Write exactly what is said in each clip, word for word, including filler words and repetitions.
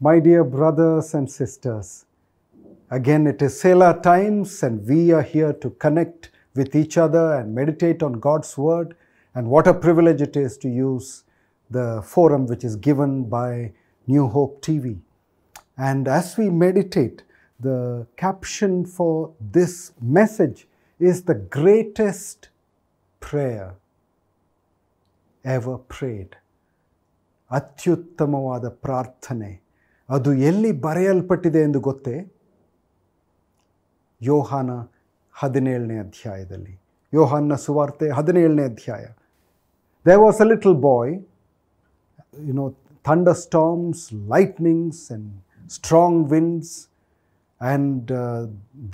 My dear brothers and sisters, again it is Selah times and we are here to connect with each other and meditate on God's word, and what a privilege it is to use the forum which is given by New Hope T V. And as we meditate, the caption for this message is the greatest prayer ever prayed. Atyuttamavada Prarthane. ಅದು ಎಲ್ಲಿ ಬರೆಯಲ್ಪಟ್ಟಿದೆ ಎಂದು ಗೊತ್ತೇ? ಯೋಹಾನ ಹದಿನೇಳನೇ ಅಧ್ಯಾಯದಲ್ಲಿ, ಯೋಹಾನನ ಸುವಾರ್ತೆ ಹದಿನೇಳನೇ ಅಧ್ಯಾಯ. There was a little boy, you know, thunderstorms, lightnings and strong winds, and uh,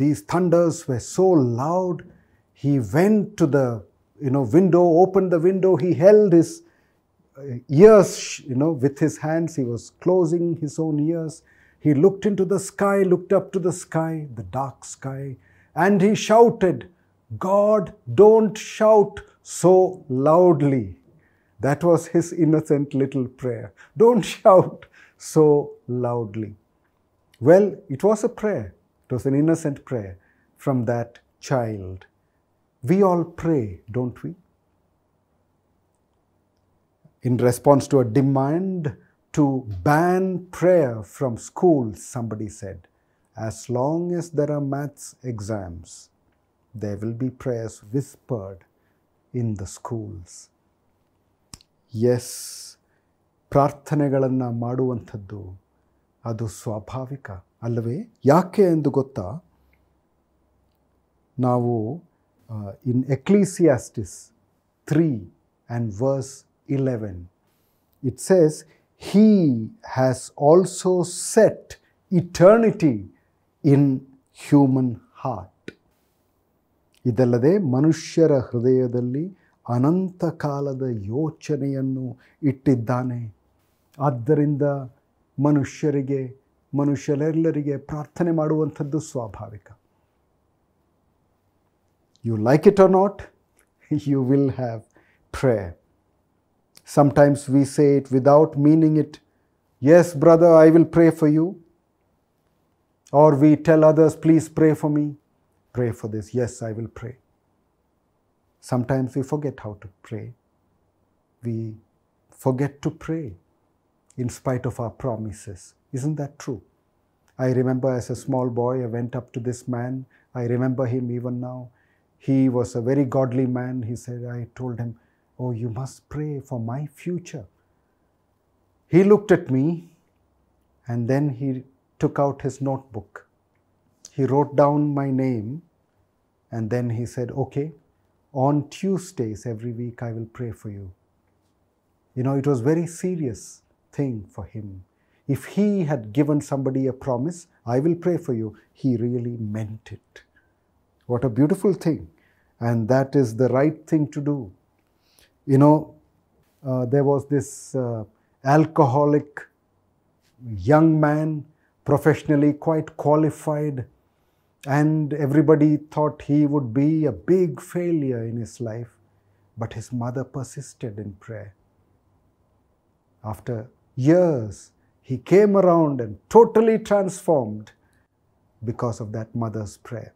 these thunders were so loud, he went to the, you know, window, opened the window, he held his ears, you know, with his hands, he was closing his own ears. He looked into the sky, looked up to the sky, the dark sky, and he shouted, "God, don't shout so loudly." That was his innocent little prayer. Don't shout so loudly. Well, it was a prayer. It was an innocent prayer from that child. We all pray, don't we? In response to a demand to ban prayer from schools, somebody said, as long as there are maths exams, there will be prayers whispered in the schools. Yes, ಪ್ರಾರ್ಥನೆಗಳನ್ನು ಮಾಡುವಂಥದ್ದು ಅದು ಸ್ವಾಭಾವಿಕ ಅಲ್ಲವೇ? ಯಾಕೆ ಎಂದು ಗೊತ್ತಾ? ನಾವು in Ecclesiastes three and verse eleven. It says, "He has also set eternity in human heart." ಇದಲ್ಲದೆ ಮನುಷ್ಯರ ಹೃದಯದಲ್ಲಿ ಅನಂತ ಕಾಲದ ಯೋಚನೆಯನ್ನು ಇಟ್ಟಿದ್ದಾನೆ. ಆದ್ದರಿಂದ ಮನುಷ್ಯರಿಗೆ ಮನುಷ್ಯರೆಲ್ಲರಿಗೆ ಪ್ರಾರ್ಥನೆ ಮಾಡುವಂಥದ್ದು ಸ್ವಾಭಾವಿಕ. You like it or not, you will have prayer. Sometimes we say it without meaning it. Yes, brother, I will pray for you. Or we tell others, please pray for me. Pray for this. Yes, I will pray. Sometimes we forget how to pray. We forget to pray in spite of our promises. Isn't that true? I remember as a small boy, I went up to this man. I remember him even now. He was a very godly man. He said, I told him, "Oh, you must pray for my future." He looked at me and then he took out his notebook. He wrote down my name and then he said, "Okay, on Tuesdays every week I will pray for you." You know, it was a very serious thing for him. If he had given somebody a promise, "I will pray for you," he really meant it. What a beautiful thing. And that is the right thing to do. You know, uh, there was this uh, alcoholic young man, professionally quite qualified, and everybody thought he would be a big failure in his life. But his mother persisted in prayer. After years, he came around and totally transformed because of that mother's prayer.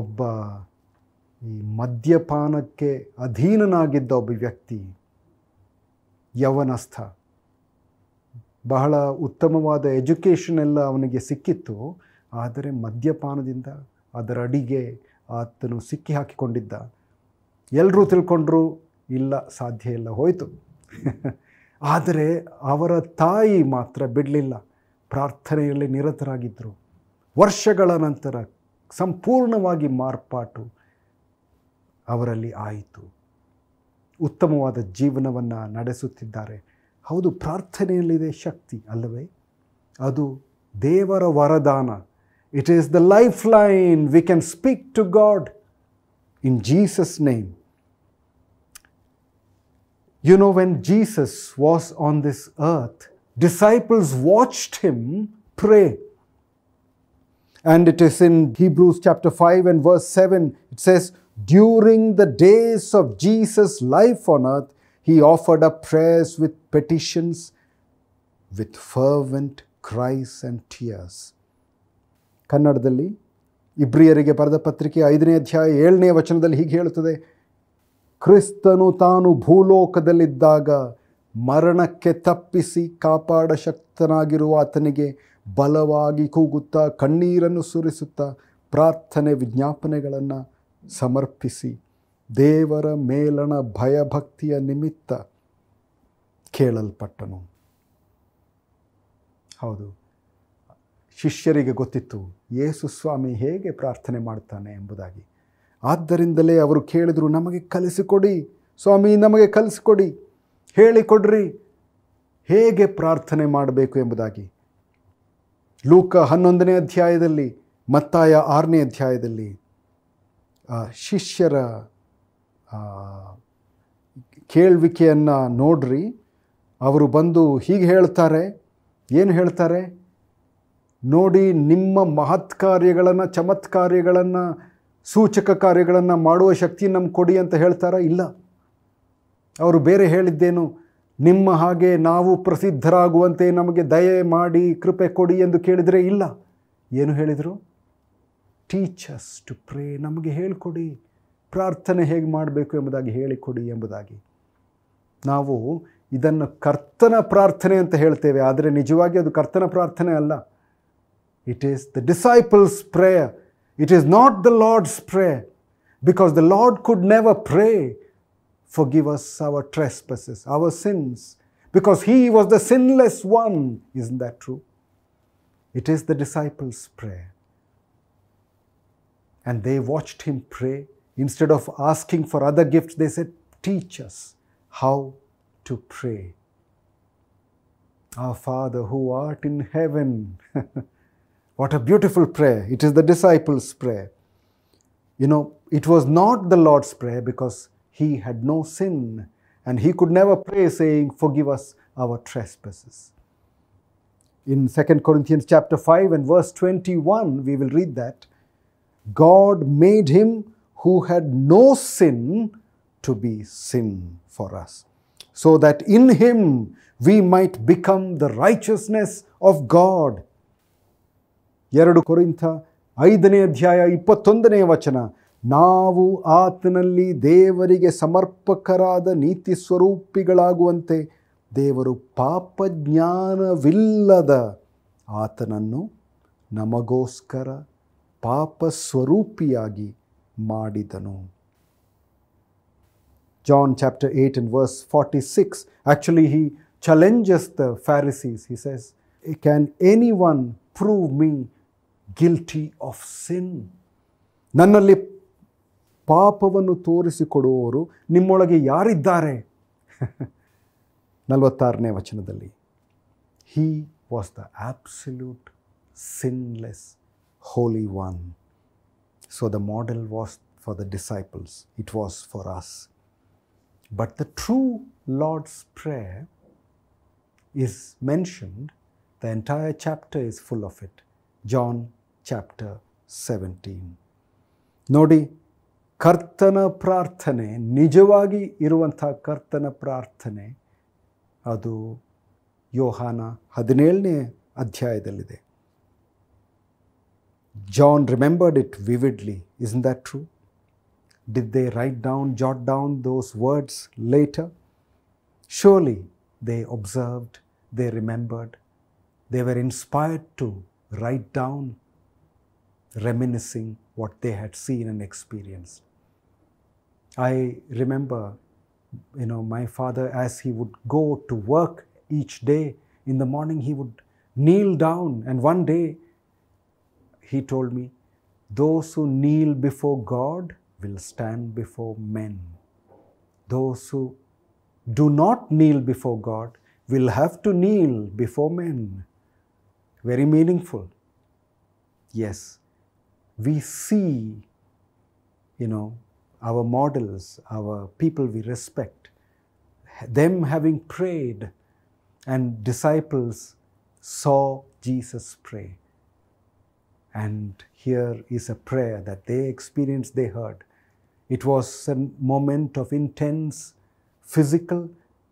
Obba. ಈ ಮದ್ಯಪಾನಕ್ಕೆ ಅಧೀನನಾಗಿದ್ದ ಒಬ್ಬ ವ್ಯಕ್ತಿ, ಯವನಸ್ಥ, ಬಹಳ ಉತ್ತಮವಾದ education ಎಲ್ಲ ಅವನಿಗೆ ಸಿಕ್ಕಿತ್ತು, ಆದರೆ ಮದ್ಯಪಾನದಿಂದ ಅದರ ಅಡಿಗೆ ಆತನು ಸಿಕ್ಕಿ ಹಾಕಿಕೊಂಡಿದ್ದ. ಎಲ್ಲರೂ ತಿಳ್ಕೊಂಡ್ರು, ಇಲ್ಲ, ಸಾಧ್ಯ ಇಲ್ಲ, ಹೋಯಿತು. ಆದರೆ ಅವರ ತಾಯಿ ಮಾತ್ರ ಬಿಡಲಿಲ್ಲ, ಪ್ರಾರ್ಥನೆಯಲ್ಲಿ ನಿರತರಾಗಿದ್ದರು. ವರ್ಷಗಳ ನಂತರ ಸಂಪೂರ್ಣವಾಗಿ ಮಾರ್ಪಾಟು ಅವರಲ್ಲಿ ಆಯಿತು. ಉತ್ತಮವಾದ ಜೀವನವನ್ನು ನಡೆಸುತ್ತಿದ್ದಾರೆ. ಹೌದು, ಪ್ರಾರ್ಥನೆಯಲ್ಲಿದೆ ಶಕ್ತಿ ಅಲ್ಲವೇ? ಅದು ದೇವರ ವರದಾನ. It is the lifeline. We can speak to God in Jesus name. You know, when Jesus was on this earth, disciples watched him pray. And it is in Hebrews chapter five and verse seven, it says, "During the days of Jesus' life on earth, He offered up prayers with petitions, with fervent cries and tears. ಕನ್ನಡದಲ್ಲಿ ಇಬ್ರಿಯರಿಗೆ ಬರೆದ ಪತ್ರಿಕೆ ಐದನೇ ಅಧ್ಯಾಯ ಏಳನೇ ವಚನದಲ್ಲಿ ಹೀಗೆ ಹೇಳುತ್ತದೆ, ಕ್ರಿಸ್ತನು ತಾನು ಭೂಲೋಕದಲ್ಲಿದ್ದಾಗ ಮರಣಕ್ಕೆ ತಪ್ಪಿಸಿ ಕಾಪಾಡ ಶಕ್ತನಾಗಿರುವ ಆತನಿಗೆ ಬಲವಾಗಿ ಕೂಗುತ್ತಾ ಕಣ್ಣೀರನ್ನು ಸುರಿಸುತ್ತಾ ಪ್ರಾರ್ಥನೆ ವಿಜ್ಞಾಪನೆಗಳನ್ನು ಸಮರ್ಪಿಸಿ ದೇವರ ಮೇಲಣ ಭಯಭಕ್ತಿಯ ನಿಮಿತ್ತ ಕೇಳಲ್ಪಟ್ಟನು. ಹೌದು, ಶಿಷ್ಯರಿಗೆ ಗೊತ್ತಿತ್ತು ಯೇಸು ಸ್ವಾಮಿ ಹೇಗೆ ಪ್ರಾರ್ಥನೆ ಮಾಡ್ತಾನೆ ಎಂಬುದಾಗಿ. ಆದ್ದರಿಂದಲೇ ಅವರು ಕೇಳಿದರು, ನಮಗೆ ಕಲಿಸಿಕೊಡಿ ಸ್ವಾಮಿ, ನಮಗೆ ಕಲಿಸಿಕೊಡಿ, ಹೇಳಿಕೊಡ್ರಿ ಹೇಗೆ ಪ್ರಾರ್ಥನೆ ಮಾಡಬೇಕು ಎಂಬುದಾಗಿ. ಲೂಕ ಹನ್ನೊಂದನೇ ಅಧ್ಯಾಯದಲ್ಲಿ, ಮತ್ತಾಯ ಆರನೇ ಅಧ್ಯಾಯದಲ್ಲಿ ಶಿಷ್ಯರ ಕೇಳುವಿಕೆಯನ್ನು ನೋಡ್ರಿ. ಅವರು ಬಂದು ಹೀಗೆ ಹೇಳ್ತಾರೆ, ಏನು ಹೇಳ್ತಾರೆ ನೋಡಿ, ನಿಮ್ಮ ಮಹತ್ ಕಾರ್ಯಗಳನ್ನು, ಚಮತ್ಕಾರ್ಯಗಳನ್ನು, ಸೂಚಕ ಕಾರ್ಯಗಳನ್ನು ಮಾಡುವ ಶಕ್ತಿ ನಮ್ಗೆ ಕೊಡಿ ಅಂತ ಹೇಳ್ತಾರ? ಇಲ್ಲ. ಅವರು ಬೇರೆ ಹೇಳಿದ್ದೇನು? ನಿಮ್ಮ ಹಾಗೆ ನಾವು ಪ್ರಸಿದ್ಧರಾಗುವಂತೆ ನಮಗೆ ದಯೆ ಮಾಡಿ ಕೃಪೆ ಕೊಡಿ ಎಂದು ಕೇಳಿದರೆ ಇಲ್ಲ. ಏನು ಹೇಳಿದರು? ಟೀಚ್ ಅಸ್ ಟು ಪ್ರೇ, ನಮಗೆ ಹೇಳಿಕೊಡಿ, ಪ್ರಾರ್ಥನೆ ಹೇಗೆ ಮಾಡಬೇಕು ಎಂಬುದಾಗಿ ಹೇಳಿಕೊಡಿ ಎಂಬುದಾಗಿ. ನಾವು ಇದನ್ನು ಕರ್ತನ ಪ್ರಾರ್ಥನೆ ಅಂತ ಹೇಳ್ತೇವೆ, ಆದರೆ ನಿಜವಾಗಿ ಅದು ಕರ್ತನ ಪ್ರಾರ್ಥನೆ ಅಲ್ಲ. It is the disciples' prayer. It is not the Lord's prayer, because the Lord could never pray, forgive us our trespasses, our sins, because He was the sinless one. Isn't that true? It is the disciples' prayer. And they watched Him pray. Instead of asking for other gifts, they said, teach us how to pray. Our Father who art in heaven. What a beautiful prayer. It is the disciples' prayer. You know, it was not the Lord's prayer because He had no sin and He could never pray saying, forgive us our trespasses. In Second Corinthians chapter five and verse twenty-one, we will read that. God made Him who had no sin to be sin for us, so that in Him we might become the righteousness of God. ಎರಡು ಕೊರಿಂಥ ಐದನೇ ಅಧ್ಯಾಯ ಇಪ್ಪತ್ತೊಂದನೇ ವಚನ, ನಾವು ಆತನಲ್ಲಿ ದೇವರಿಗೆ ಸಮರ್ಪಕರಾದ ನೀತಿ ಸ್ವರೂಪಿಗಳಾಗುವಂತೆ ದೇವರು ಪಾಪಜ್ಞಾನವಿಲ್ಲದ ಆತನನ್ನು ನಮಗೋಸ್ಕರ ಪಾಪ ಸ್ವರೂಪಿಯಾಗಿ ಮಾಡಿದನು. John chapter eight and verse forty six, actually he challenges the Pharisees. He says, can anyone prove me guilty of sin. ನನ್ನಲ್ಲಿ ಪಾಪವನ್ನು ತೋರಿಸಿಕೊಡುವವರು ನಿಮ್ಮೊಳಗೆ ಯಾರಿದ್ದಾರೆ? ನಲವತ್ತಾರನೇ ವಚನದಲ್ಲಿ, He was the absolute sinless Holy One. So the model was for the disciples. It was for us. But the true Lord's Prayer is mentioned. The entire chapter is full of it. John chapter seventeen. Nodi, ಕರ್ತನ ಪ್ರಾರ್ಥನೆ, ನಿಜವಾಗಿ ಇರುವಂಥ ಕರ್ತನ ಪ್ರಾರ್ಥನೆ ಅದು ಯೋಹಾನ ಹದಿನೇಳನೇ ಅಧ್ಯಾಯದಲ್ಲಿದೆ. John remembered it vividly. Isn't that true? Did they write down, jot down those words later? Surely they observed, they remembered, they were inspired to write down, reminiscing what they had seen and experienced. I remember, you know, my father, as he would go to work each day, in the morning he would kneel down, and one day he told me, those who kneel before God will stand before men. Those who do not kneel before God will have to kneel before men. Very meaningful. Yes, we see, you know, our models, our people we respect, them having prayed, and disciples saw Jesus pray. And here is a prayer that they experienced, they heard. It was a moment of intense physical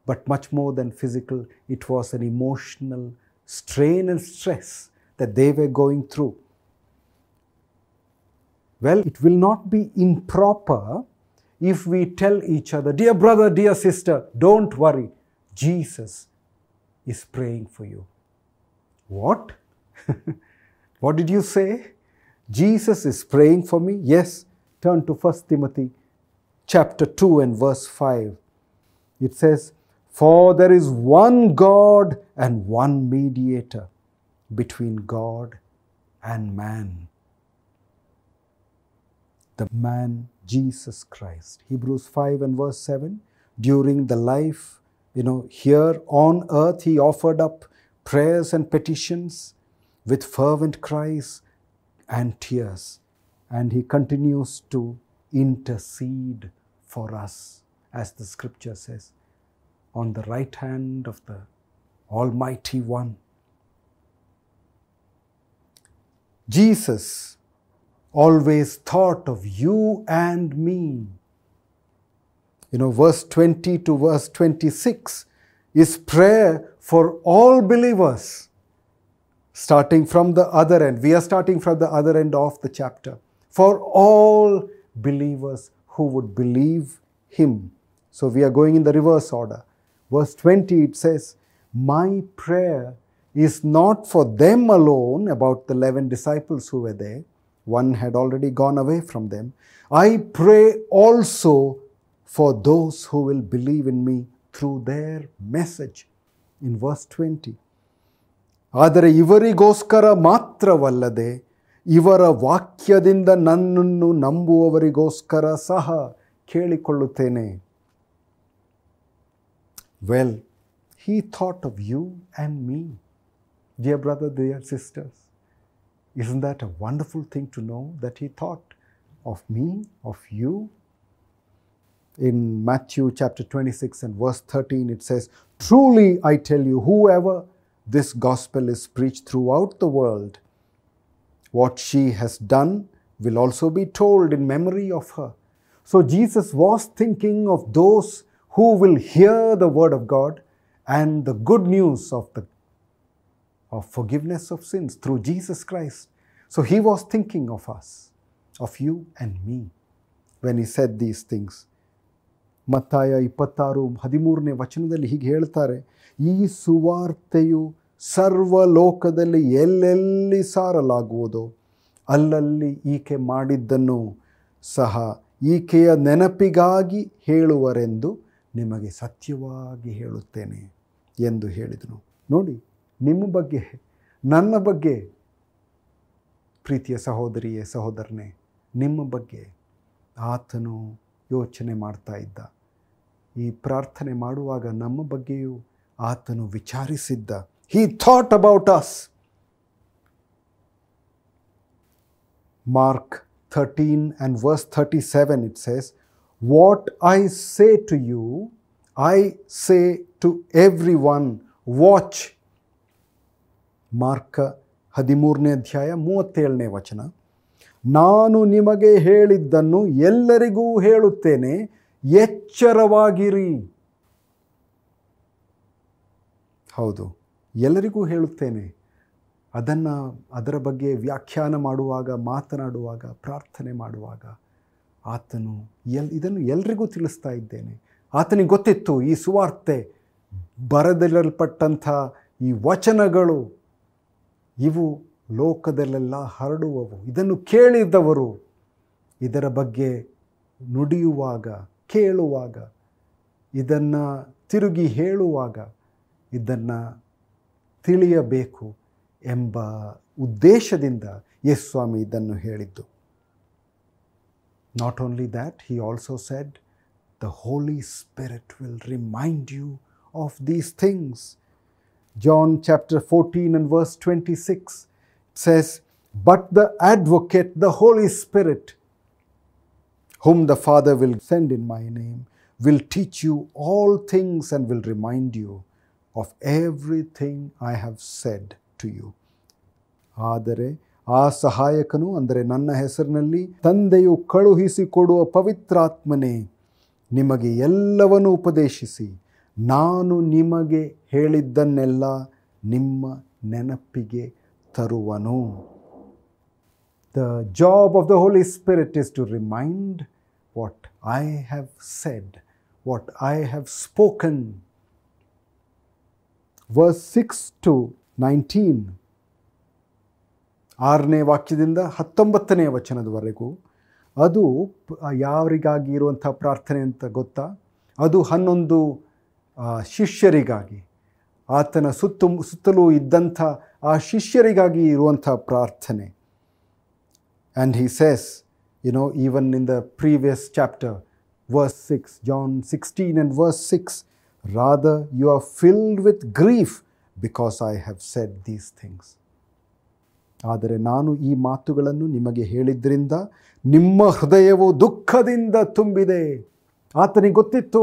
But much more than physical, it was an emotional strain and stress that they were going through. Well, it will not be improper if we tell each other, dear brother, dear sister, don't worry, Jesus is praying for you. What? What did you say? Jesus is praying for me? Yes. Turn to First Timothy chapter two and verse five. It says, for there is one God and one mediator between God and man, the man Jesus Christ. Hebrews five and verse seven, during the life, you know, here on earth, he offered up prayers and petitions with fervent cries and tears. And he continues to intercede for us, as the scripture says, on the right hand of the Almighty One. Jesus always thought of you and me. You know, verse twenty to verse twenty-six is prayer for all believers, starting from the other end. We are starting from the other end of the chapter. For all believers who would believe him. So we are going in the reverse order. Verse twenty, it says, my prayer is not for them alone, about the eleven disciples who were there. One had already gone away from them. I pray also for those who will believe in me through their message. In verse twenty, ಆದರೆ ಇವರಿಗೋಸ್ಕರ ಮಾತ್ರವಲ್ಲದೆ ಇವರ ವಾಕ್ಯದಿಂದ ನನ್ನನ್ನು ನಂಬುವವರಿಗೋಸ್ಕರ ಸಹ ಕೇಳಿಕೊಳ್ಳುತ್ತೇನೆ. Well, he thought of you and me. Dear brother, dear sisters, isn't that a wonderful thing to know that he thought of me, of you? In Matthew chapter twenty-six and verse thirteen, it says, truly I tell you, whoever this gospel is preached throughout the world, what she has done will also be told in memory of her. So Jesus was thinking of those who will hear the word of God and the good news of the of forgiveness of sins through Jesus Christ. So he was thinking of us, of you and me, when he said these things. ಮತ್ತಾಯ ಇಪ್ಪತ್ತಾರು ಹದಿಮೂರನೇ ವಚನದಲ್ಲಿ ಹೀಗೆ ಹೇಳ್ತಾರೆ, ಈ ಸುವಾರ್ತೆಯು ಸರ್ವಲೋಕದಲ್ಲಿ ಎಲ್ಲೆಲ್ಲಿ ಸಾರಲಾಗುವುದೋ ಅಲ್ಲಲ್ಲಿ ಈಕೆ ಮಾಡಿದ್ದನ್ನು ಸಹ ಈಕೆಯ ನೆನಪಿಗಾಗಿ ಹೇಳುವರೆಂದು ನಿಮಗೆ ಸತ್ಯವಾಗಿ ಹೇಳುತ್ತೇನೆ ಎಂದು ಹೇಳಿದನು. ನೋಡಿ, ನಿಮ್ಮ ಬಗ್ಗೆ, ನನ್ನ ಬಗ್ಗೆ, ಪ್ರೀತಿಯ ಸಹೋದರಿಯೇ ಸಹೋದರನೇ, ನಿಮ್ಮ ಬಗ್ಗೆ ಆತನು ಯೋಚನೆ ಮಾಡ್ತಾ ಇದ್ದ. ಈ ಪ್ರಾರ್ಥನೆ ಮಾಡುವಾಗ ನಮ್ಮ ಬಗ್ಗೆಯೂ ಆತನು ವಿಚಾರಿಸಿದ್ದ. He thought about us. Mark thirteen and verse thirty-seven, it says, what I say to you, I say to everyone, watch. Mark ಹದಿಮೂರನೇ ಅಧ್ಯಾಯ ಮೂವತ್ತೇಳನೇ ವಚನ, ನಾನು ನಿಮಗೆ ಹೇಳಿದ್ದನ್ನು ಎಲ್ಲರಿಗೂ ಹೇಳುತ್ತೇನೆ, ಎಚ್ಚರವಾಗಿರಿ. ಹೌದು, ಎಲ್ಲರಿಗೂ ಹೇಳುತ್ತೇನೆ. ಅದನ್ನು ಅದರ ಬಗ್ಗೆ ವ್ಯಾಖ್ಯಾನ ಮಾಡುವಾಗ, ಮಾತನಾಡುವಾಗ, ಪ್ರಾರ್ಥನೆ ಮಾಡುವಾಗ ಆತನು ಎಲ್ ಇದನ್ನು ಎಲ್ರಿಗೂ ತಿಳಿಸ್ತಾ ಇದ್ದೇನೆ. ಆತನಿಗೆ ಗೊತ್ತಿತ್ತು ಈ ಸುವಾರ್ತೆ, ಬರೆದಿರಲ್ಪಟ್ಟಂಥ ಈ ವಚನಗಳು ಇವು ಲೋಕದಲ್ಲೆಲ್ಲ ಹರಡುವವು. ಇದನ್ನು ಕೇಳಿದವರು ಇದರ ಬಗ್ಗೆ ನುಡಿಯುವಾಗ, ಕೇಳುವಾಗ, ಇದನ್ನು ತಿರುಗಿ ಹೇಳುವಾಗ ಇದನ್ನು ತಿಳಿಯಬೇಕು ಎಂಬ ಉದ್ದೇಶದಿಂದ ಯೇಸು ಸ್ವಾಮಿ ಇದನ್ನು ಹೇಳಿದ್ದು. Not only that, he also said the Holi spirit will remind you of these things. John chapter fourteen and verse twenty six says, but the advocate, the Holy Spirit, whom the Father will send in my name, will teach you all things and will remind you of everything I have said to you. ಆದರೆ ಆ ಸಹಾಯಕನು, ಅಂದರೆ ನನ್ನ ಹೆಸರಿನಲ್ಲಿ ತಂದೆಯು ಕಳುಹಿಸಿಕೊಡುವ ಪವಿತ್ರಾತ್ಮನೇ ನಿಮಗೆ ಎಲ್ಲವನ್ನೂ ಉಪದೇಶಿಸಿ ನಾನು ನಿಮಗೆ ಹೇಳಿದ್ದನ್ನೆಲ್ಲ ನಿಮ್ಮ ನೆನಪಿಗೆ ತರುವನು. The job of the Holi spirit is to remind what I have said, what I have spoken. Verse six to nineteen, ಆರನೇ ವಾಕ್ಯದಿಂದ ಹತ್ತೊಂಬತ್ತನೇ ವಚನದವರೆಗೂ. ಅದು ಯಾರಿಗಾಗಿ ಇರುವಂಥ ಪ್ರಾರ್ಥನೆ ಅಂತ ಗೊತ್ತಾ? ಅದು ಹನ್ನೊಂದು ಶಿಷ್ಯರಿಗಾಗಿ, ಆತನ ಸುತ್ತ ಸುತ್ತಲೂ ಇದ್ದಂಥ ಆ ಶಿಷ್ಯರಿಗಾಗಿ ಇರುವಂಥ ಪ್ರಾರ್ಥನೆ. And he says, you know, even in the previous chapter, verse six, John sixteen and verse six, rather you are filled with grief because I have said these things. ಆದರೆ ನಾನು ಈ ಮಾತುಗಳನ್ನು ನಿಮಗೆ ಹೇಳಿದ್ರಿಂದ ನಿಮ್ಮ ಹೃದಯವು ದುಃಖದಿಂದ ತುಂಬಿದೆ. ಆತನಿಗೆ ಗೊತ್ತಿತ್ತು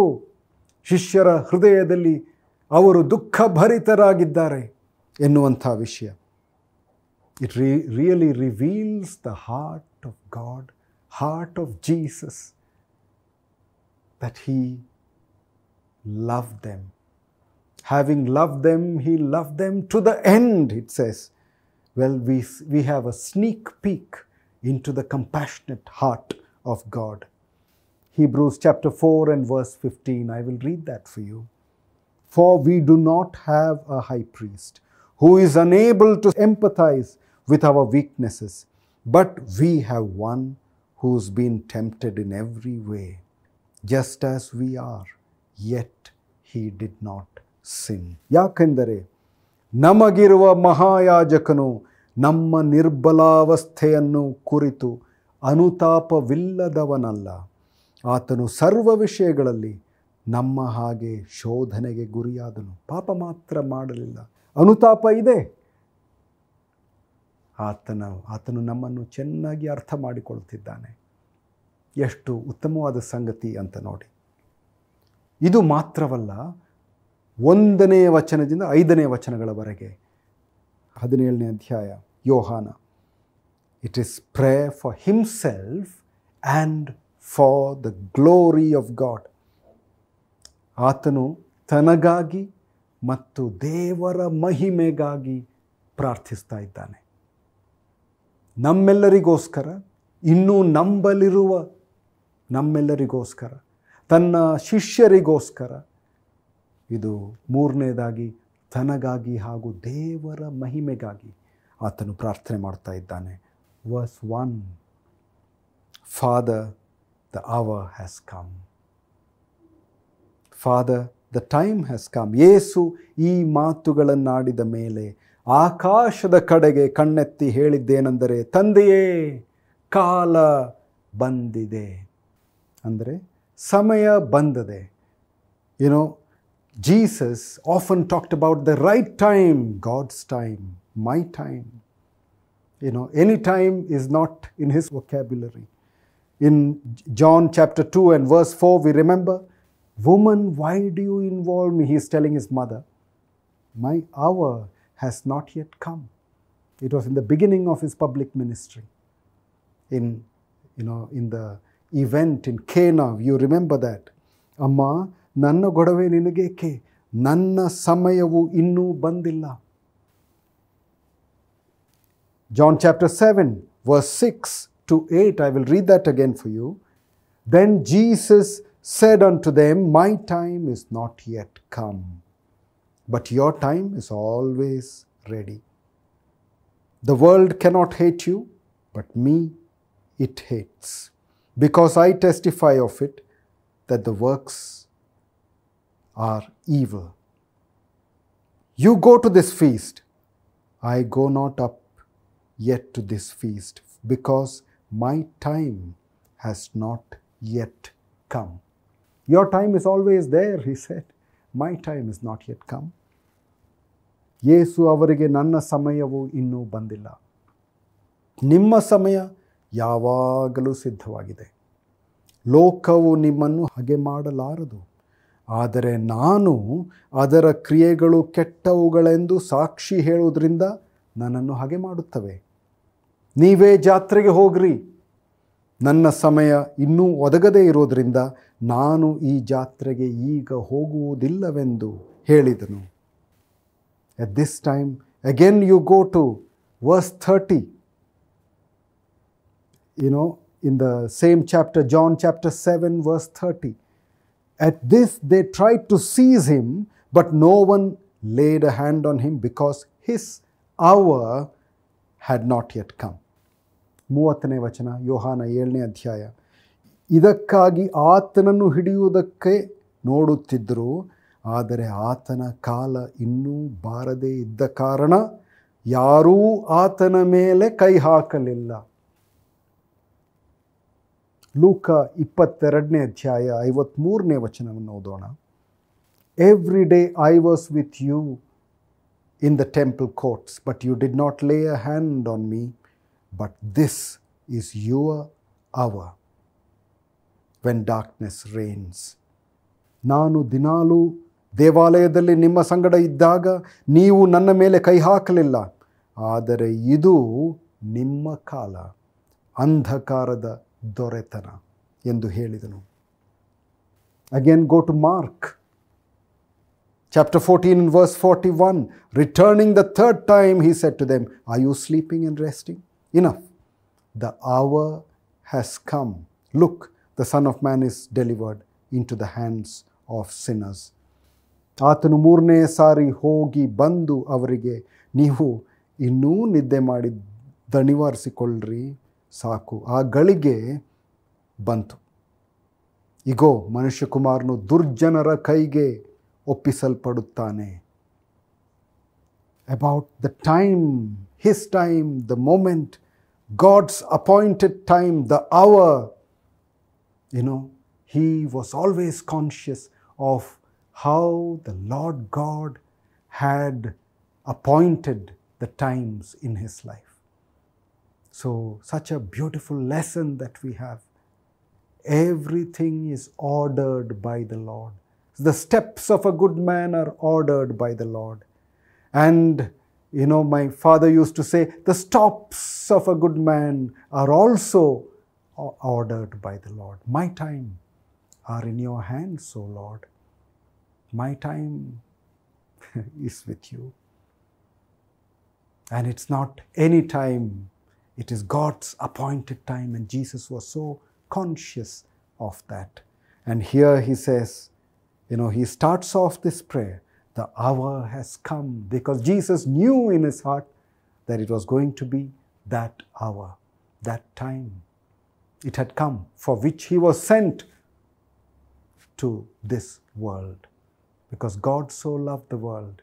ಶಿಷ್ಯರ ಹೃದಯದಲ್ಲಿ ಅವರು ದುಃಖಭರಿತರಾಗಿದ್ದಾರೆ ಎನ್ನುವಂಥ ವಿಷಯ. It re really reveals the heart of God, heart of Jesus, that he love them. Having love them, he love them to the end, it says. Well, we, we have a sneak peek into the compassionate heart of God. Hebrews chapter four and verse fifteen, I will read that for you. For we do not have a high priest who is unable to empathize with our weaknesses, but we have one who's been tempted in every way, just as we are, yet he did not sin. Yakandare, ನಮಗಿರುವ ಮಹಾಯಾಜಕನು ನಮ್ಮ ನಿರ್ಬಲಾವಸ್ಥೆಯನ್ನು ಕುರಿತು ಅನುತಾಪವಿಲ್ಲದವನಲ್ಲ. ಆತನು ಸರ್ವ ವಿಷಯಗಳಲ್ಲಿ ನಮ್ಮ ಹಾಗೆ ಶೋಧನೆಗೆ ಗುರಿಯಾದನು, ಪಾಪ ಮಾತ್ರ ಮಾಡಲಿಲ್ಲ. ಅನುತಾಪ ಇದೆ. ಆತನ ಆತನು ನಮ್ಮನ್ನು ಚೆನ್ನಾಗಿ ಅರ್ಥ ಮಾಡಿಕೊಳ್ತಿದ್ದಾನೆ. ಎಷ್ಟು ಉತ್ತಮವಾದ ಸಂಗತಿ ಅಂತ ನೋಡಿ. ಇದು ಮಾತ್ರವಲ್ಲ, ಒಂದನೇ ವಚನದಿಂದ ಐದನೇ ವಚನಗಳವರೆಗೆ ಹದಿನೇಳನೇ ಅಧ್ಯಾಯ ಯೋಹಾನ, it is prayer for himself and for the glory of God. ಆತನು ತನಗಾಗಿ ಮತ್ತು ದೇವರ ಮಹಿಮೆಗಾಗಿ ಪ್ರಾರ್ಥಿಸ್ತಾ ಇದ್ದಾನೆ. ನಮ್ಮೆಲ್ಲರಿಗೋಸ್ಕರ, ಇನ್ನೂ ನಂಬಲಿರುವ ನಮ್ಮೆಲ್ಲರಿಗೋಸ್ಕರ, ತನ್ನ ಶಿಷ್ಯರಿಗೋಸ್ಕರ, ಇದು ಮೂರನೇದಾಗಿ ತನಗಾಗಿ ಹಾಗೂ ದೇವರ ಮಹಿಮೆಗಾಗಿ ಆತನು ಪ್ರಾರ್ಥನೆ ಮಾಡ್ತಾ ಇದ್ದಾನೆ. Verse one, father the hour has come, father the time has come. ಯೇಸು ಈ ಮಾತುಗಳನ್ನಾಡಿದ ಮೇಲೆ ಆಕಾಶದ ಕಡೆಗೆ ಕಣ್ಣೆತ್ತಿ ಹೇಳಿದ್ದೇನೆಂದರೆ, ತಂದೆಯೇ, ಕಾಲ ಬಂದಿದೆ. ಅಂದರೆ ಸಮಯ ಬಂದಿದೆ. ಏನೋ, Jesus often talked about the right time, God's time, my time. You know, any time is not in his vocabulary. In John chapter two and verse four, we remember, woman, why do you involve me? He is telling his mother, my hour has not yet come. It was in the beginning of his public ministry. In, you know, in the event in Cana, you remember that. Amma, ನನ್ನ ಗೊಡವೆ ನಿನಗೇಕೆ? ನನ್ನ ಸಮಯವು ಇನ್ನೂ ಬಂದಿಲ್ಲ. John chapter seven verse six to eight, I will read that again for you. Then Jesus said on to them, my time is not yet come, but your time is always ready. The world cannot hate you, but me it hates, because I testify of it that the works are evil. You go to this feast. I go not up yet to this feast, because my time has not yet come. Your time is always there, he said. My time is not yet come. ಯೇಸು ಅವರಿಗೆ, ನನ್ನ ಸಮಯವು ಇನ್ನೂ ಬಂದಿಲ್ಲ, ನಿಮ್ಮ ಸಮಯ ಯಾವಾಗಲೂ ಸಿದ್ಧವಾಗಿದೆ. ಲೋಕವು ನಿಮ್ಮನ್ನು ಹಾಗೆ ಮಾಡಲಾರದು, ಆದರೆ ನಾನು ಅದರ ಕ್ರಿಯೆಗಳು ಕೆಟ್ಟವುಗಳೆಂದು ಸಾಕ್ಷಿ ಹೇಳುವುದರಿಂದ ನನ್ನನ್ನು ಹಾಗೆ ಮಾಡುತ್ತವೆ. ನೀವೇ ಜಾತ್ರೆಗೆ ಹೋಗ್ರಿ, ನನ್ನ ಸಮಯ ಇನ್ನೂ ಒದಗದೇ ಇರೋದರಿಂದ ನಾನು ಈ ಜಾತ್ರೆಗೆ ಈಗ ಹೋಗುವುದಿಲ್ಲವೆಂದು ಹೇಳಿದನು. At this time, again you go to verse thirty. You know, in the same chapter, John chapter seven, verse thirty. At this they tried to seize him, but no one laid a hand on him because his hour had not yet come. ಮೂವತ್ತನೇ ವಚನ, ಯೋಹಾನ ಏಳನೇ ಅಧ್ಯಾಯ. ಇದಕ್ಕಾಗಿ ಆತನನ್ನು ಹಿಡಿಯುವುದಕ್ಕೆ ನೋಡುತ್ತಿದ್ದರು, ಆದರೆ ಆತನ ಕಾಲ ಇನ್ನೂ ಬಾರದೇ ಇದ್ದ ಕಾರಣ ಯಾರೂ ಆತನ ಮೇಲೆ ಕೈ ಹಾಕಲಿಲ್ಲ. ಲೂಕ ಇಪ್ಪತ್ತೆರಡನೇ ಅಧ್ಯಾಯ ಐವತ್ತ್ಮೂರನೇ ವಚನವನ್ನು ಓದೋಣ. Every day I was with you in the temple courts, but you did not lay a hand on me. But this is your hour when darkness reigns. ನಾನು ದಿನಾಲೂ ದೇವಾಲಯದಲ್ಲಿ ನಿಮ್ಮ ಸಂಗಡ ಇದ್ದಾಗ ನೀವು ನನ್ನ ಮೇಲೆ ಕೈ ಹಾಕಲಿಲ್ಲ, ಆದರೆ ಇದು ನಿಮ್ಮ ಕಾಲ, ಅಂಧಕಾರದ ದೊರೆತನ ಎಂದು ಹೇಳಿದನು. Again go to Mark chapter fourteen and verse forty-one. Returning the third time, he said to them, are you sleeping and resting? Enough. The hour has come. Look, the Son of Man is delivered into the hands of sinners. ಆತನು ಮೂರನೇ ಸಾರಿ ಹೋಗಿ ಬಂದು ಅವರಿಗೆ, ನೀವು ಇನ್ನೂ ನಿದ್ದೆ ಮಾಡಿ ದಣಿವಾರಿಸಿಕೊಳ್ಳ್ರಿ, ಸಾಕು, ಆ ಗಳಿಗೆ ಬಂತು. ಇಗೋ, ಮನುಷ್ಯಕುಮಾರನು ದುರ್ಜನರ ಕೈಗೆ ಒಪ್ಪಿಸಲ್ಪಡುತ್ತಾನೆ. About the time, his time, the moment, God's appointed time, the hour, you know, he was always conscious of how the Lord God had appointed the times in his life. So, such a beautiful lesson that we have. Everything is ordered by the Lord. The steps of a good man are ordered by the Lord. And you know, my father used to say, the stops of a good man are also ordered by the Lord. My time are in your hands, O Lord. My time is with you. And it's not any time. It is God's appointed time. And Jesus was so conscious of that. And here he says, you know, he starts off this prayer. The hour has come, because Jesus knew in his heart that it was going to be that hour, that time. It had come for which he was sent to this world, because God so loved the world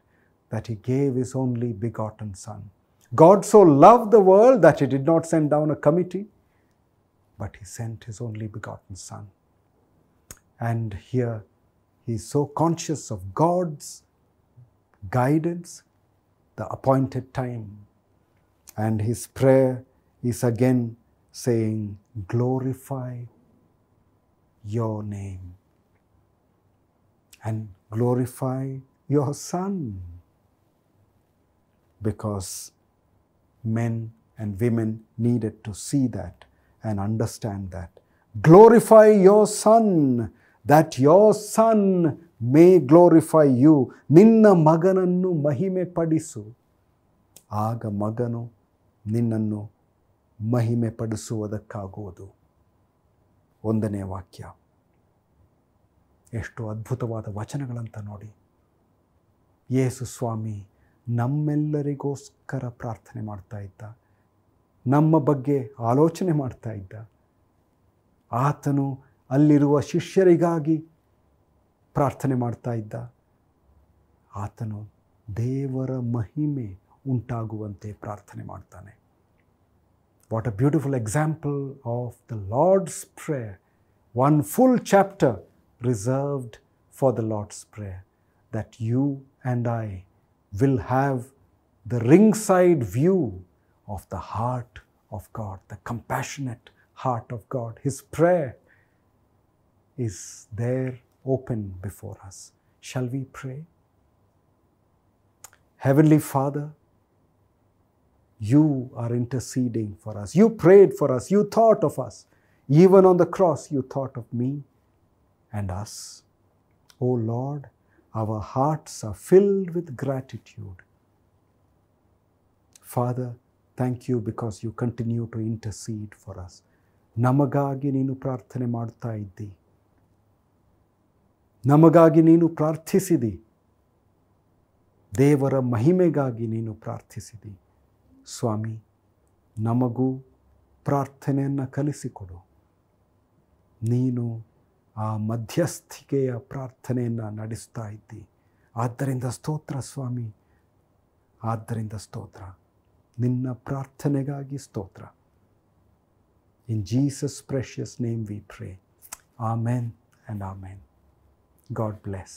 that he gave his only begotten Son. God so loved the world that he did not send down a committee, but he sent his only begotten Son. And here he is so conscious of God's guidance, the appointed time, and his prayer is again saying, glorify your name and glorify your Son, because men and women needed to see that and understand that. Glorify your Son, that your Son may glorify you. ನಿನ್ನ ಮಗನನ್ನು ಮಹಿಮೆ ಪಡಿಸು, ಆಗ ಮಗನು ನಿನ್ನನ್ನು ಮಹಿಮೆ ಪಡಿಸುವುದಕ್ಕಾಗುವುದು. ಒಂದನೇ ವಾಕ್ಯ. ಎಷ್ಟು ಅದ್ಭುತವಾದ ವಚನಗಳಂತ ನೋಡಿ. ಯೇಸು ಸ್ವಾಮಿ ನಮ್ಮೆಲ್ಲರಿಗೋಸ್ಕರ ಪ್ರಾರ್ಥನೆ ಮಾಡ್ತಾ ಇದ್ದ, ನಮ್ಮ ಬಗ್ಗೆ ಆಲೋಚನೆ ಮಾಡ್ತಾ ಇದ್ದ. ಆತನು ಅಲ್ಲಿರುವ ಶಿಷ್ಯರಿಗಾಗಿ ಪ್ರಾರ್ಥನೆ ಮಾಡ್ತಾ ಇದ್ದ. ಆತನು ದೇವರ ಮಹಿಮೆ ಉಂಟಾಗುವಂತೆ ಪ್ರಾರ್ಥನೆ ಮಾಡ್ತಾನೆ. What a beautiful example of the Lord's prayer. One full chapter reserved for the Lord's prayer, that you and I will have the ringside view of the heart of God, the compassionate heart of God. His prayer is there open before us. Shall we pray? Heavenly Father, you are interceding for us. You prayed for us. You thought of us. Even on the cross, you thought of me and us. O Lord, our hearts are filled with gratitude. Father, thank you because you continue to intercede for us. ನಮಗಾಗಿ ನೀನು ಪ್ರಾರ್ಥನೆ ಮಾಡ್ತಾ ಇದ್ದಿ, ನಮಗಾಗಿ ನೀನು ಪ್ರಾರ್ಥಿಸಿದಿ, ದೇವರ ಮಹಿಮೆಗಾಗಿ ನೀನು ಪ್ರಾರ್ಥಿಸಿದಿ. ಸ್ವಾಮಿ, ನಮಗೂ ಪ್ರಾರ್ಥನೆಯನ್ನು ಕಲಿಸಿಕೊಡು. ನೀನು ಆ ಮಧ್ಯಸ್ಥಿಕೆಯ ಪ್ರಾರ್ಥನೆಯನ್ನು ನಡೆಸ್ತಾ ಇದ್ದಿ. ಆದ್ದರಿಂದ ಸ್ತೋತ್ರ ಸ್ವಾಮಿ, ಆದ್ದರಿಂದ ಸ್ತೋತ್ರ, ನಿನ್ನ ಪ್ರಾರ್ಥನೆಗಾಗಿ ಸ್ತೋತ್ರ. In Jesus' precious name we pray. Amen and amen. God bless.